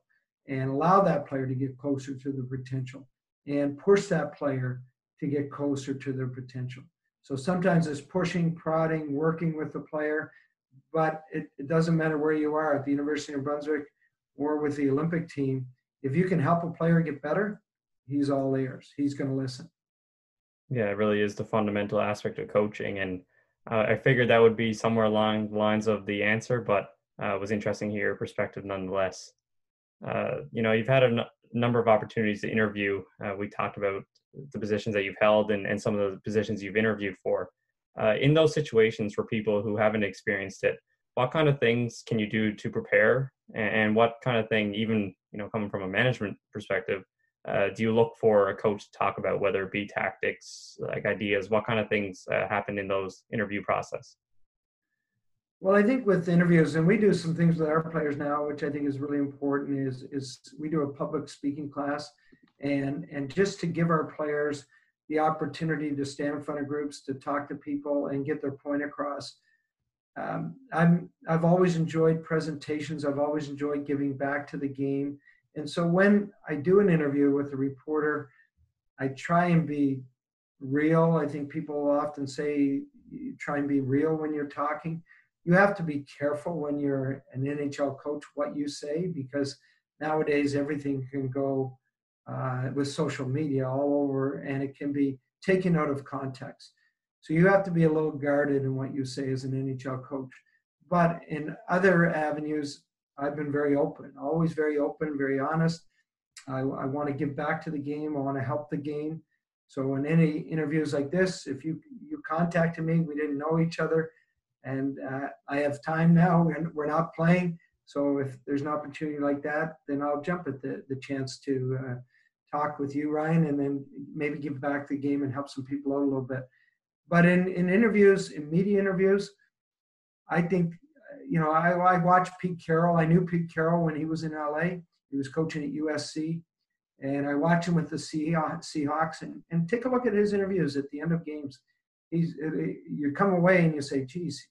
and allow that player to get closer to their potential and push that player to get closer to their potential. So sometimes it's pushing, prodding, working with the player, but it doesn't matter where you are at the University of New Brunswick or with the Olympic team. If you can help a player get better, he's all ears. He's going to listen. Yeah, it really is the fundamental aspect of coaching. And I figured that would be somewhere along the lines of the answer, but it was interesting to hear your perspective nonetheless. You've had a number of opportunities to interview. We talked about the positions that you've held and some of the positions you've interviewed for. In those situations for people who haven't experienced it, what kind of things can you do to prepare? And what kind of thing, even coming from a management perspective, do you look for a coach to talk about, whether it be tactics, like ideas? What kind of things happen in those interview process? Well, I think with interviews, and we do some things with our players now, which I think is really important, is we do a public speaking class, and just to give our players the opportunity to stand in front of groups, to talk to people and get their point across. I've always enjoyed presentations. I've always enjoyed giving back to the game. And so when I do an interview with a reporter, I try and be real. I think people often say you try and be real when you're talking. You have to be careful when you're an NHL coach what you say, because nowadays everything can go with social media all over, and it can be taken out of context. So you have to be a little guarded in what you say as an NHL coach. But in other avenues, I've been very open, always very open, very honest. I want to give back to the game. I want to help the game. So in any interviews like this, if you contacted me, we didn't know each other, and I have time now and we're not playing. So if there's an opportunity like that, then I'll jump at the chance to talk with you, Ryan, and then maybe give back the game and help some people out a little bit. But in interviews, in media interviews, I think, I watched Pete Carroll. I knew Pete Carroll when he was in LA. He was coaching at USC. And I watched him with the Seahawks. And take a look at his interviews at the end of games. You come away and you say, geez,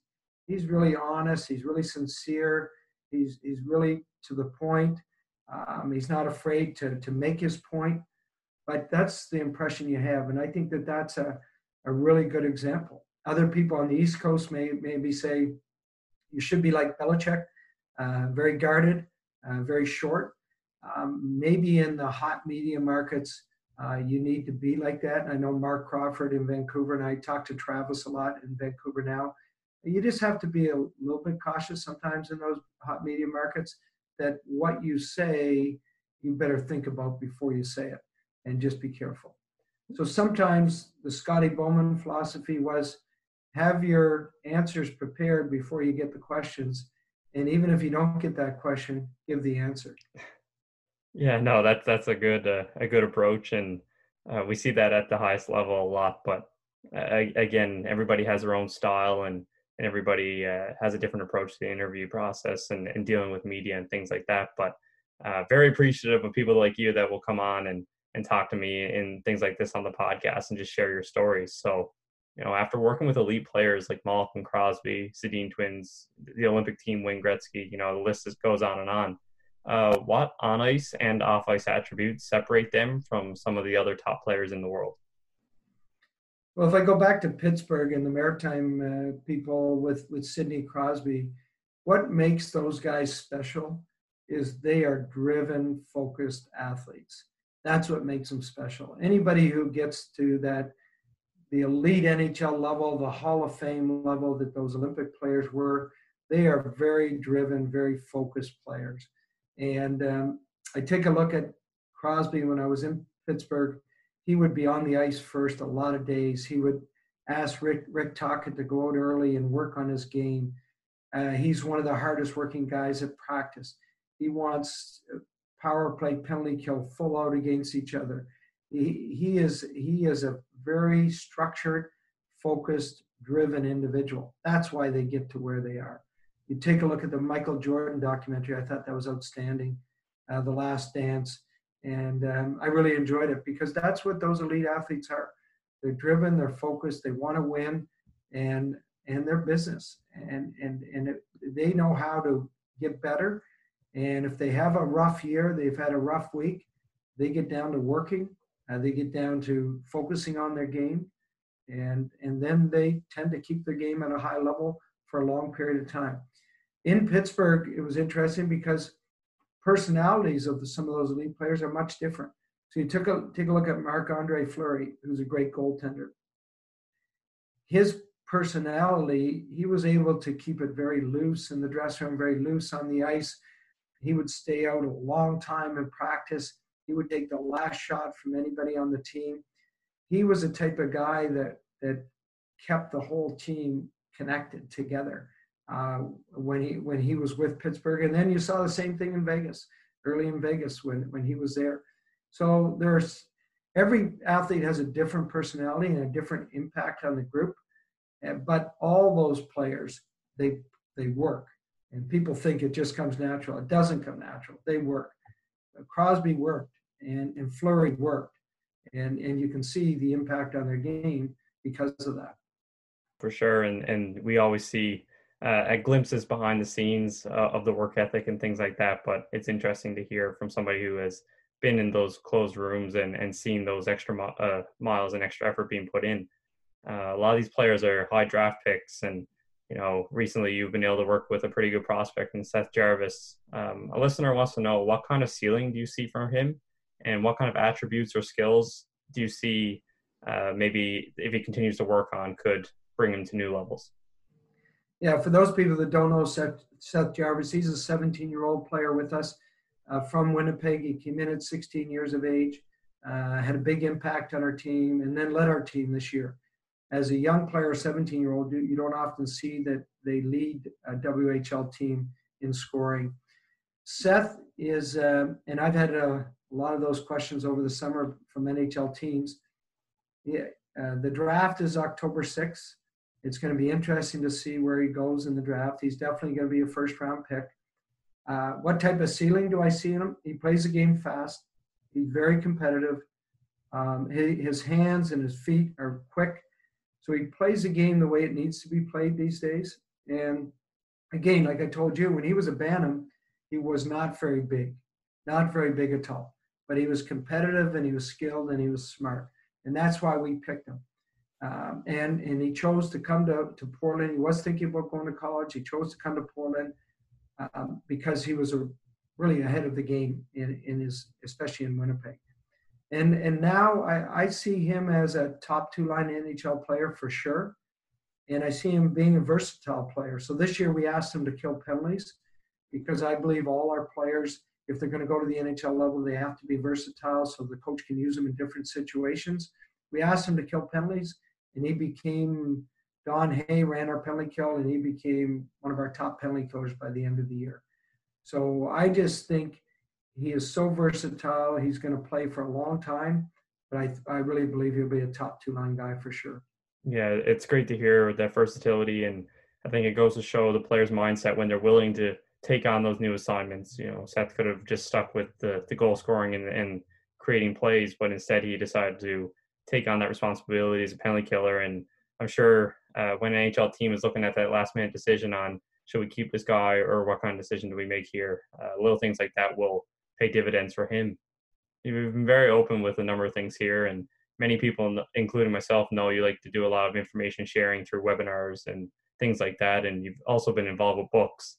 he's really honest. He's really sincere. He's really to the point. He's not afraid to make his point. But that's the impression you have. And I think that's a really good example. Other people on the East Coast maybe say, you should be like Belichick, very guarded, very short. Maybe in the hot media markets, you need to be like that. And I know Mark Crawford in Vancouver, and I talk to Travis a lot in Vancouver now. You just have to be a little bit cautious sometimes in those hot media markets, that what you say, you better think about before you say it, and just be careful. So sometimes the Scotty Bowman philosophy was, have your answers prepared before you get the questions. And even if you don't get that question, give the answer. Yeah, no, that's a good approach. And we see that at the highest level a lot. But again, everybody has their own style, and everybody has a different approach to the interview process and dealing with media and things like that. But very appreciative of people like you that will come on and talk to me and things like this on the podcast and just share your stories. So, after working with elite players like Malkin, Crosby, Sedin twins, the Olympic team, Wayne Gretzky, the list just goes on and on. What on-ice and off-ice attributes separate them from some of the other top players in the world? Well, if I go back to Pittsburgh and the Maritime people with Sidney Crosby, what makes those guys special is they are driven, focused athletes. That's what makes them special. Anybody who gets to the elite NHL level, the Hall of Fame level that those Olympic players were, they are very driven, very focused players. And I take a look at Crosby when I was in Pittsburgh. He would be on the ice first a lot of days. He would ask Rick Tocchet to go out early and work on his game. He's one of the hardest working guys at practice. He wants power play, penalty kill, full out against each other. He is a very structured, focused, driven individual. That's why they get to where they are. You take a look at the Michael Jordan documentary. I thought that was outstanding, The Last Dance. And I really enjoyed it, because that's what those elite athletes are. They're driven, they're focused, they want to win. And and their business, and they know how to get better. And if they have a rough year, they've had a rough week, they get down to working, they get down to focusing on their game, and then they tend to keep their game at a high level for a long period of time. In Pittsburgh, it was interesting because personalities of some of those elite players are much different. So you take a look at Marc-Andre Fleury, who's a great goaltender. His personality, he was able to keep it very loose in the dressing room, very loose on the ice. He would stay out a long time in practice. He would take the last shot from anybody on the team. He was the type of guy that kept the whole team connected together when he was with Pittsburgh. And then you saw the same thing in Vegas, early in Vegas when he was there. So every athlete has a different personality and a different impact on the group. But all those players, they work. And people think it just comes natural. It doesn't come natural. They work. Crosby worked and Fleury worked. And you can see the impact on their game because of that. For sure. And we always see glimpses behind the scenes of the work ethic and things like that. But it's interesting to hear from somebody who has been in those closed rooms and seen those extra miles and extra effort being put in. A lot of these players are high draft picks, and you know, recently you've been able to work with a pretty good prospect in Seth Jarvis. A listener wants to know, what kind of ceiling do you see from him, and what kind of attributes or skills do you see maybe if he continues to work on could bring him to new levels? Yeah, for those people that don't know Seth Jarvis, he's a 17-year-old player with us from Winnipeg. He came in at 16 years of age, had a big impact on our team, and then led our team this year. As a young player, 17-year-old, you don't often see that they lead a WHL team in scoring. Seth is, and I've had a lot of those questions over the summer from NHL teams. Yeah, the draft is October 6th. It's going to be interesting to see where he goes in the draft. He's definitely going to be a first-round pick. What type of ceiling do I see in him? He plays the game fast. He's very competitive. His hands and his feet are quick. So he plays the game the way it needs to be played these days. And again, like I told you, when he was a Bantam, he was not very big at all. But he was competitive and he was skilled and he was smart. And that's why we picked him. And he chose to come to Portland. He was thinking about going to college. He chose to come to Portland because he was really ahead of the game, especially in Winnipeg. And now I see him as a top two-line NHL player for sure. And I see him being a versatile player. So this year we asked him to kill penalties because I believe all our players, if they're going to go to the NHL level, they have to be versatile so the coach can use them in different situations. We asked him to kill penalties, and he became – Don Hay ran our penalty kill, and he became one of our top penalty killers by the end of the year. So I just think – he is so versatile. He's going to play for a long time, but I really believe he'll be a top two-line guy for sure. Yeah, it's great to hear that versatility, and I think it goes to show the player's mindset when they're willing to take on those new assignments. You know, Seth could have just stuck with the goal scoring and creating plays, but instead he decided to take on that responsibility as a penalty killer. And I'm sure when an NHL team is looking at that last-minute decision on should we keep this guy or what kind of decision do we make here, little things like that will pay dividends for him. You've been very open with a number of things here, and many people, including myself, know you like to do a lot of information sharing through webinars and things like that, and you've also been involved with books.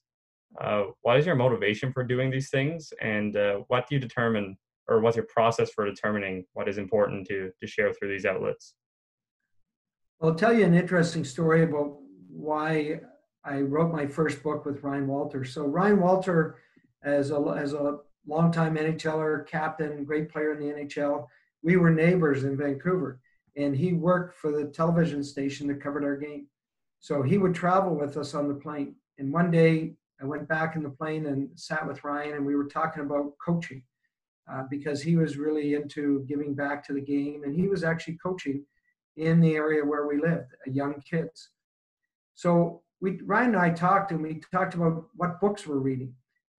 What is your motivation for doing these things, and what do you determine, or what's your process for determining what is important to share through these outlets? I'll tell you an interesting story about why I wrote my first book with Ryan Walter. So Ryan Walter, as a longtime NHLer, captain, great player in the NHL. We were neighbors in Vancouver, and he worked for the television station that covered our game. So he would travel with us on the plane. And one day I went back in the plane and sat with Ryan, and we were talking about coaching because he was really into giving back to the game, and he was actually coaching in the area where we lived, young kids. So Ryan and I talked, and we talked about what books we're reading,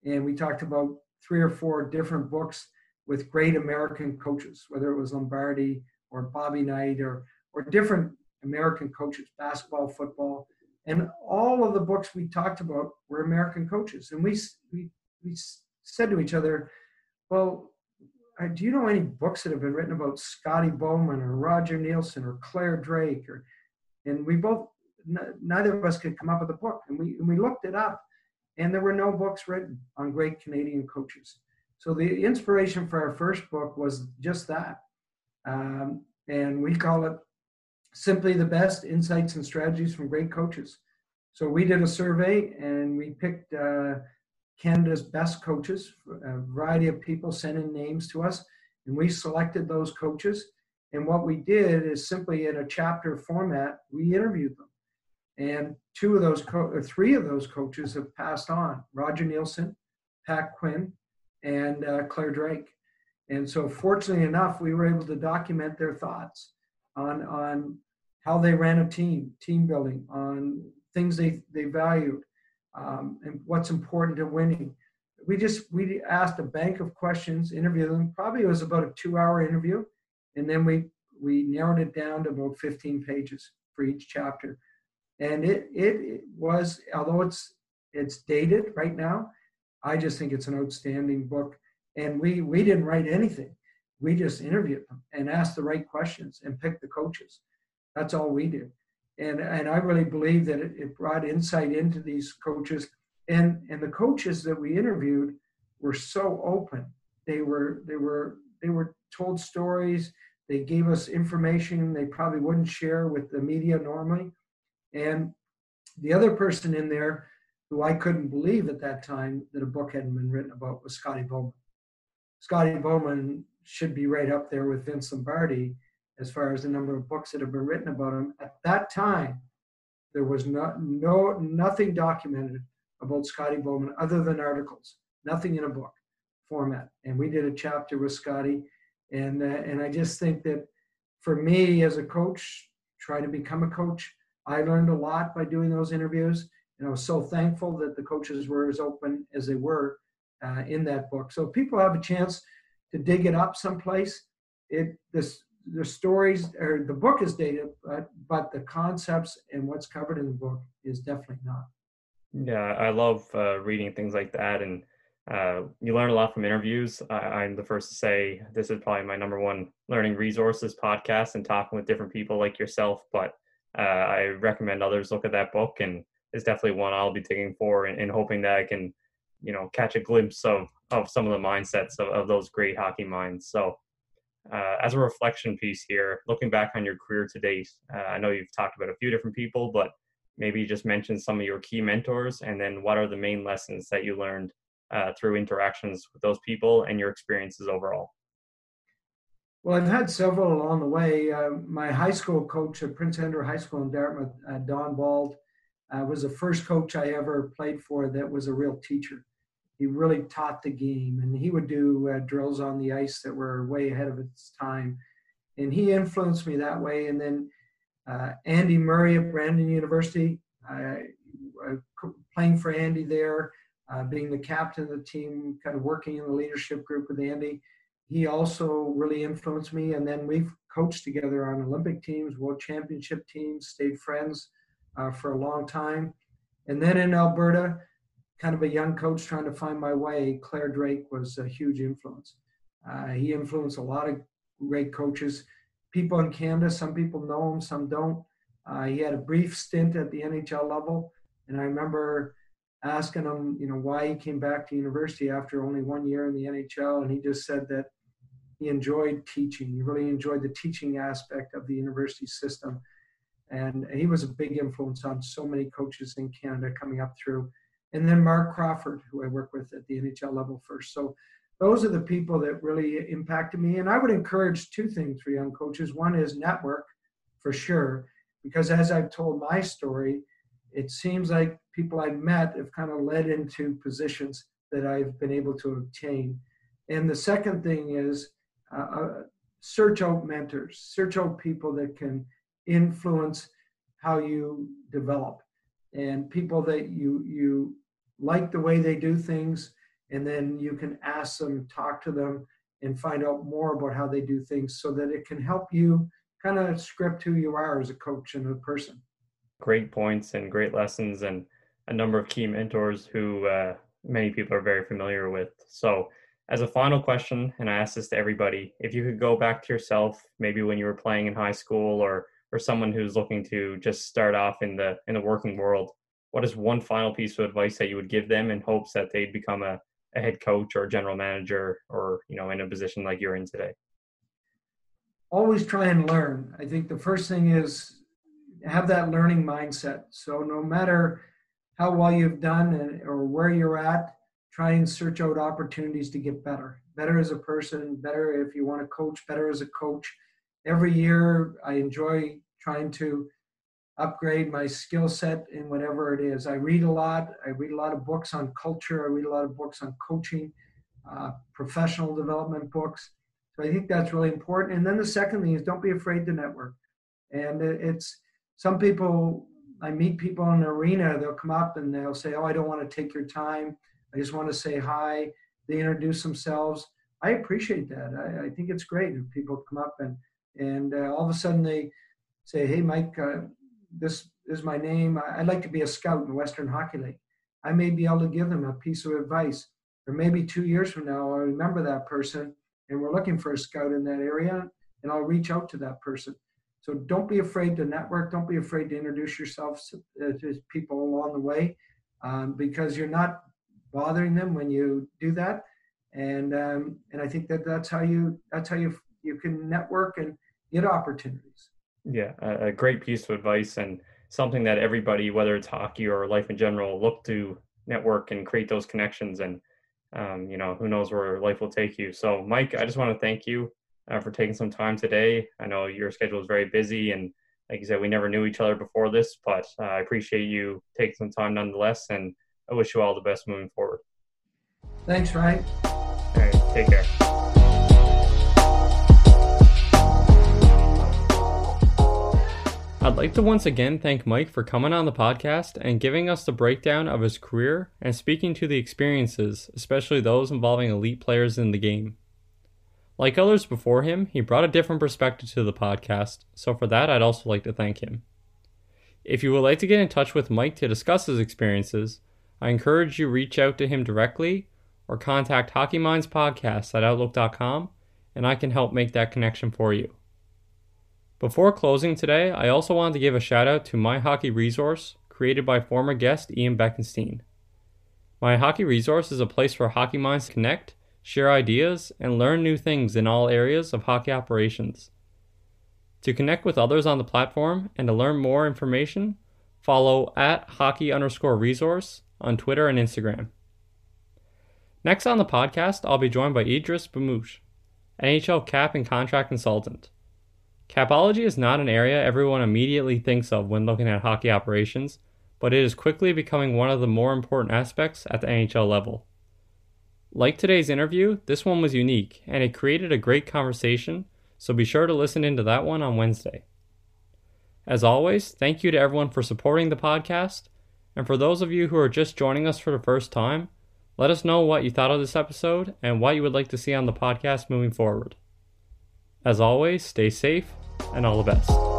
and we talked about 3 or 4 different books with great American coaches, whether it was Lombardi or Bobby Knight or different American coaches, basketball, football, And all of the books we talked about were American coaches. And we said to each other, well, do you know any books that have been written about Scotty Bowman or Roger Nielsen or Claire Drake? And we both, neither of us could come up with a book. And we looked it up, and there were no books written on great Canadian coaches. So the inspiration for our first book was just that. And we call it simply the best insights and strategies from great coaches. So we did a survey and we picked Canada's best coaches. A variety of people sent in names to us, and we selected those coaches. And what we did is simply in a chapter format, we interviewed them. And three of those coaches have passed on: Roger Nielsen, Pat Quinn, and Claire Drake. And so fortunately enough, we were able to document their thoughts on how they ran a team, team building, on things they valued, and what's important to winning. We asked a bank of questions, interviewed them. Probably it was about a 2-hour interview. And then we narrowed it down to about 15 pages for each chapter. And it was, although it's dated right now, I just think it's an outstanding book. And we didn't write anything. We just interviewed them and asked the right questions and picked the coaches. That's all we did. And I really believe that it brought insight into these coaches. And the coaches that we interviewed were so open. They were told stories. They gave us information they probably wouldn't share with the media normally. And the other person in there who I couldn't believe at that time that a book hadn't been written about was Scotty Bowman. Scotty Bowman should be right up there with Vince Lombardi as far as the number of books that have been written about him. At that time, there was nothing documented about Scotty Bowman other than articles, nothing in a book format. And we did a chapter with Scotty. And I just think that for me as a coach, trying to become a coach, I learned a lot by doing those interviews. And I was so thankful that the coaches were as open as they were in that book. So people have a chance to dig it up someplace. The stories, or the book is dated, but the concepts and what's covered in the book is definitely not. Yeah, I love reading things like that. And you learn a lot from interviews. I'm the first to say this is probably my number one learning resource, is podcasts and talking with different people like yourself. But I recommend others look at that book, and it's definitely one I'll be digging for and hoping that I can, catch a glimpse of some of the mindsets of those great hockey minds. So as a reflection piece here, looking back on your career to date, I know you've talked about a few different people, but maybe just mention some of your key mentors, and then what are the main lessons that you learned through interactions with those people and your experiences overall? Well, I've had several along the way. My high school coach at Prince Andrew High School in Dartmouth, Don Bald, was the first coach I ever played for that was a real teacher. He really taught the game, and he would do drills on the ice that were way ahead of its time. And he influenced me that way. And then Andy Murray at Brandon University, playing for Andy there, being the captain of the team, kind of working in the leadership group with Andy. He also really influenced me. And then we've coached together on Olympic teams, world championship teams, stayed friends for a long time. And then in Alberta, kind of a young coach trying to find my way, Claire Drake was a huge influence. He influenced a lot of great coaches. People in Canada, some people know him, some don't. He had a brief stint at the NHL level. And I remember asking him, why he came back to university after only 1 year in the NHL. And he just said that he enjoyed teaching. He really enjoyed the teaching aspect of the university system. And he was a big influence on so many coaches in Canada coming up through. And then Mark Crawford, who I work with at the NHL level first. So those are the people that really impacted me. And I would encourage two things for young coaches. One is network, for sure, because as I've told my story, it seems like people I've met have kind of led into positions that I've been able to obtain. And the second thing is search out mentors, search out people that can influence how you develop, and people that you like the way they do things, and then you can ask them, talk to them, and find out more about how they do things so that it can help you kind of script who you are as a coach and a person. great points and great lessons and a number of key mentors who many people are very familiar with. So as a final question, and I ask this to everybody, if you could go back to yourself, maybe when you were playing in high school or someone who's looking to just start off in the working world, what is one final piece of advice that you would give them in hopes that they'd become a head coach or general manager or, you know, in a position like you're in today? Always try and learn. I think the first thing is have that learning mindset. So no matter how well you've done or where you're at, try and search out opportunities to get better. Better as a person, better if you want to coach, better as a coach. Every year I enjoy trying to upgrade my skill set in whatever it is. I read a lot. I read a lot of books on culture. I read a lot of books on coaching, professional development books. So I think that's really important. And then the second thing is don't be afraid to network. And it's some people, I meet people in the arena, they'll come up and they'll say, oh, I don't want to take your time. I just want to say hi. They introduce themselves. I appreciate that. I think it's great if people come up and all of a sudden they say, hey, Mike, this is my name. I'd like to be a scout in the Western Hockey League. I may be able to give them a piece of advice. Or maybe 2 years from now, I remember that person and we're looking for a scout in that area and I'll reach out to that person. So don't be afraid to network. Don't be afraid to introduce yourself to people along the way because you're not bothering them when you do that. And I think that's how you can network and get opportunities. Yeah, a great piece of advice and something that everybody, whether it's hockey or life in general, look to network and create those connections. And, you know, who knows where life will take you. So, Mike, I just want to thank you for taking some time today. I know your schedule is very busy. And like you said, we never knew each other before this, but I appreciate you taking some time nonetheless. And I wish you all the best moving forward. Thanks, Ryan. All right, take care. I'd like to once again thank Mike for coming on the podcast and giving us the breakdown of his career and speaking to the experiences, especially those involving elite players in the game. Like others before him, he brought a different perspective to the podcast, so for that I'd also like to thank him. If you would like to get in touch with Mike to discuss his experiences, I encourage you to reach out to him directly or contact hockeymindspodcast@outlook.com and I can help make that connection for you. Before closing today, I also wanted to give a shout out to My Hockey Resource, created by former guest Ian Beckenstein. My Hockey Resource is a place for hockey minds to connect, share ideas, and learn new things in all areas of hockey operations. To connect with others on the platform and to learn more information, follow @hockey_resource on Twitter and Instagram. Next on the podcast, I'll be joined by Idris Bamouche, NHL cap and contract consultant. Capology is not an area everyone immediately thinks of when looking at hockey operations, but it is quickly becoming one of the more important aspects at the NHL level. Like today's interview, this one was unique, and it created a great conversation, so be sure to listen into that one on Wednesday. As always, thank you to everyone for supporting the podcast, and for those of you who are just joining us for the first time, let us know what you thought of this episode and what you would like to see on the podcast moving forward. As always, stay safe and all the best.